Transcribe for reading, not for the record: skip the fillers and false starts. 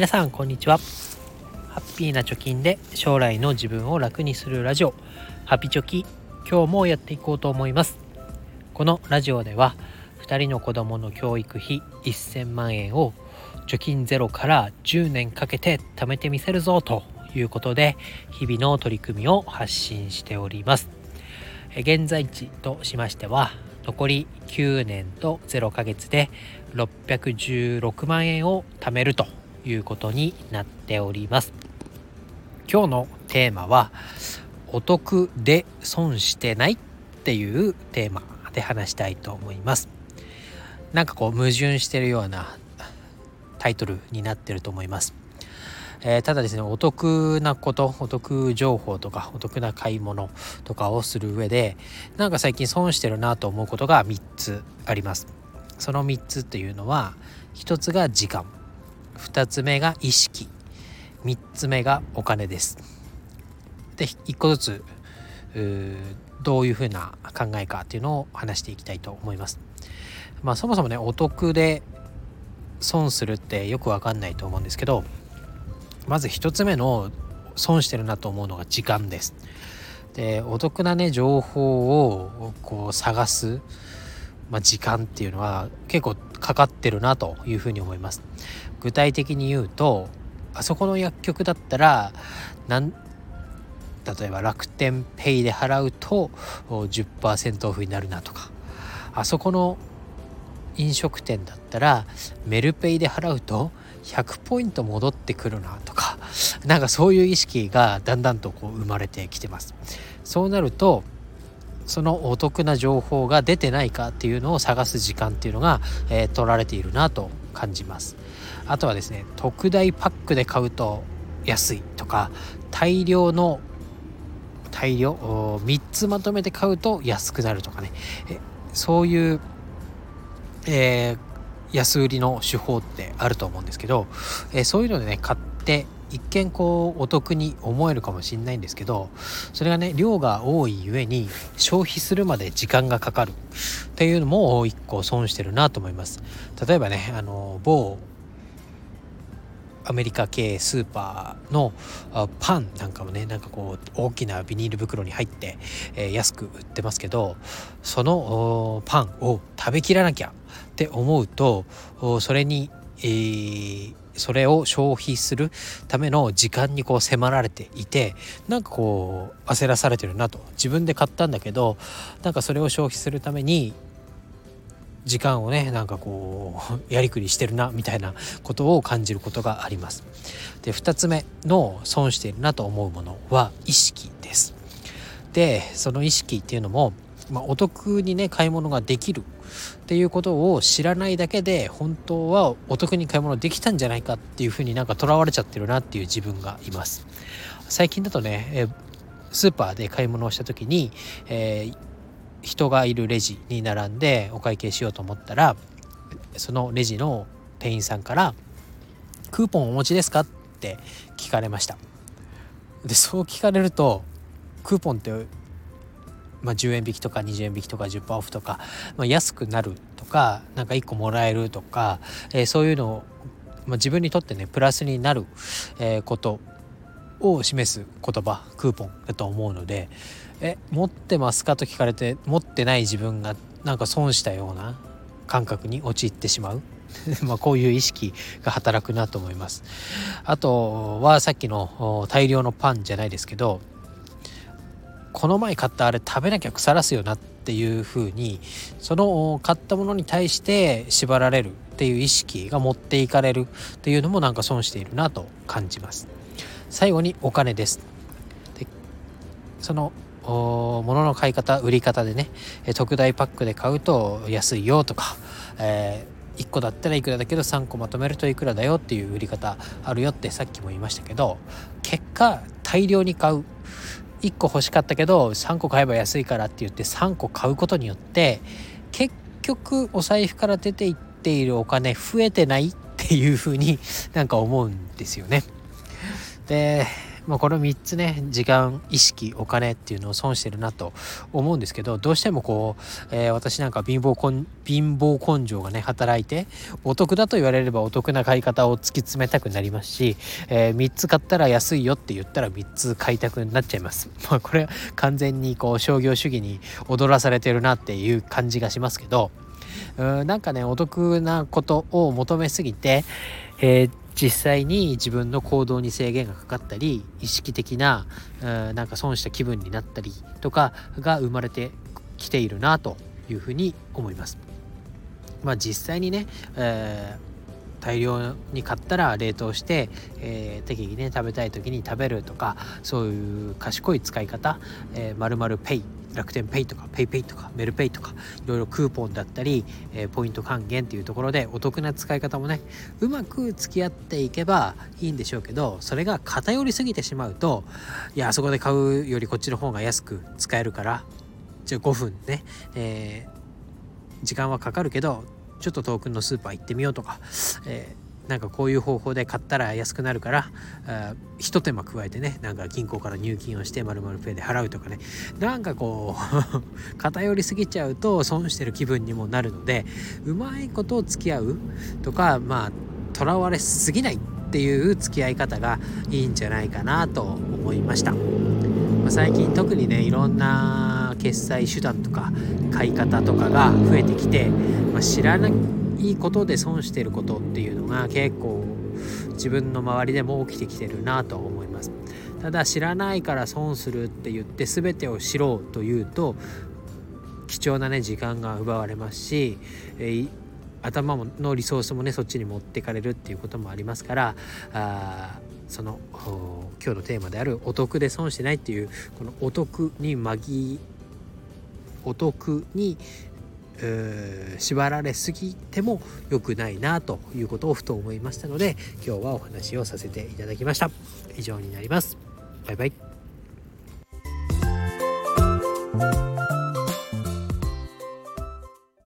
皆さんこんにちは。ハッピーな貯金で将来の自分を楽にするラジオ、ハピチョキ、今日もやっていこうと思います。このラジオでは2人の子供の教育費1000万円を貯金ゼロから10年かけて貯めてみせるぞということで、日々の取り組みを発信しております。現在地としましては残り9年と0ヶ月で616万円を貯めるということになっております。今日のテーマはお得で損してないっていうテーマで話したいと思います。なんかこう矛盾してるようなタイトルになってると思います。ただですね、お得なこと、お得情報とかお得な買い物とかをする上で、なんか最近損してるなと思うことが3つあります。その3つというのは、1つが時間、2つ目が意識、3つ目がお金です。で、1個ずつどういうふうな考えかっていうのを話していきたいと思います。そもそもね、お得で損するってよくわかんないと思うんですけど、まず1つ目の損してるなと思うのが時間です。で、お得なね情報をこう探す、時間っていうのは結構かかってるなというふうに思います。具体的に言うと、あそこの薬局だったら例えば楽天ペイで払うと 10% オフになるなとか、あそこの飲食店だったらメルペイで払うと100ポイント戻ってくるなとか、なんかそういう意識がだんだんとこう生まれてきてます。そうなると、そのお得な情報が出てないかっていうのを探す時間っていうのが、取られているなと感じます。あとはですね、特大パックで買うと安いとか、大量3つまとめて買うと安くなるとかね、そういう、安売りの手法ってあると思うんですけど、そういうのでね、買って一見こうお得に思えるかもしれないんですけど、それがね、量が多いゆえに消費するまで時間がかかるっていうのも一個損してるなと思います。例えばね、某アメリカ系スーパーのパンなんかもね、なんかこう大きなビニール袋に入って、安く売ってますけど、そのパンを食べきらなきゃって思うと、それを消費するための時間にこう迫られていて、なんかこう焦らされてるなと。自分で買ったんだけど、なんかそれを消費するために時間をね、なんかこうやりくりしてるなみたいなことを感じることがあります。で、2つ目の損しているなと思うものは意識です。で、その意識っていうのも、お得にね買い物ができるっていうことを知らないだけで、本当はお得に買い物できたんじゃないかっていうふうに、なんかとらわれちゃってるなっていう自分がいます。最近だとね、スーパーで買い物をした時に、人がいるレジに並んでお会計しようと思ったら、そのレジの店員さんからクーポンお持ちですかって聞かれました。で、そう聞かれると、クーポンって10円引きとか20円引きとか 10% オフとか、安くなるとか、なんか1個もらえるとか、そういうのを、自分にとってねプラスになる、ことを示す言葉、クーポンだと思うので、持ってますかと聞かれて持ってない自分が、なんか損したような感覚に陥ってしまうこういう意識が働くなと思います。あとはさっきの大量のパンじゃないですけど、この前買ったあれ食べなきゃ腐らすよなっていう風に、その買ったものに対して縛られるっていう意識が持っていかれるっていうのも、なんか損しているなと感じます。最後にお金です。で、その物の買い方、売り方でね、特大パックで買うと安いよとか、1個だったらいくらだけど3個まとめるといくらだよっていう売り方あるよってさっきも言いましたけど、結果大量に買う、1個欲しかったけど3個買えば安いからって言って3個買うことによって、結局お財布から出ていっているお金増えてないっていうふうに、なんか思うんですよね。で、まあ、この3つね、時間、意識、お金っていうのを損してるなと思うんですけど、どうしてもこう、私なんか貧乏根性がね働いて、お得だと言われればお得な買い方を突き詰めたくなりますし、3つ買ったら安いよって言ったら3つ買いたくなっちゃいます。まあ、これは完全にこう商業主義に踊らされてるなっていう感じがしますけど、なんかね、お得なことを求めすぎて、実際に自分の行動に制限がかかったり、意識的ななんか損した気分になったりとかが生まれてきているなというふうに思います。まあ実際にね、大量に買ったら冷凍して、適宜ね食べたい時に食べるとか、そういう賢い使い方、〇〇ペイ、楽天ペイとかペイペイとかメルペイとか、いろいろクーポンだったり、ポイント還元っていうところでお得な使い方もね、うまく付き合っていけばいいんでしょうけど、それが偏りすぎてしまうと、いや、あそこで買うよりこっちの方が安く使えるから、じゃあ5分ね、時間はかかるけどちょっと遠くのスーパー行ってみようとか、なんかこういう方法で買ったら安くなるから、一手間加えてね、なんか銀行から入金をして〇〇ペイで払うとかね、なんかこう偏りすぎちゃうと損してる気分にもなるので、うまいことを付き合うとか、まあとらわれすぎないっていう付き合い方がいいんじゃないかなと思いました。まあ、最近特にね、いろんな決済手段とか買い方とかが増えてきて、まあ、知らないことで損してることっていうのが結構自分の周りでも起きてきてるなと思います。ただ知らないから損するって言って全てを知ろうというと、貴重なね時間が奪われますし、頭のリソースもねそっちに持ってかれるっていうこともありますから、その今日のテーマであるお得で損してないっていう、このお得に縛られすぎても良くないなということをふと思いましたので、今日はお話をさせていただきました。以上になります。バイバイ。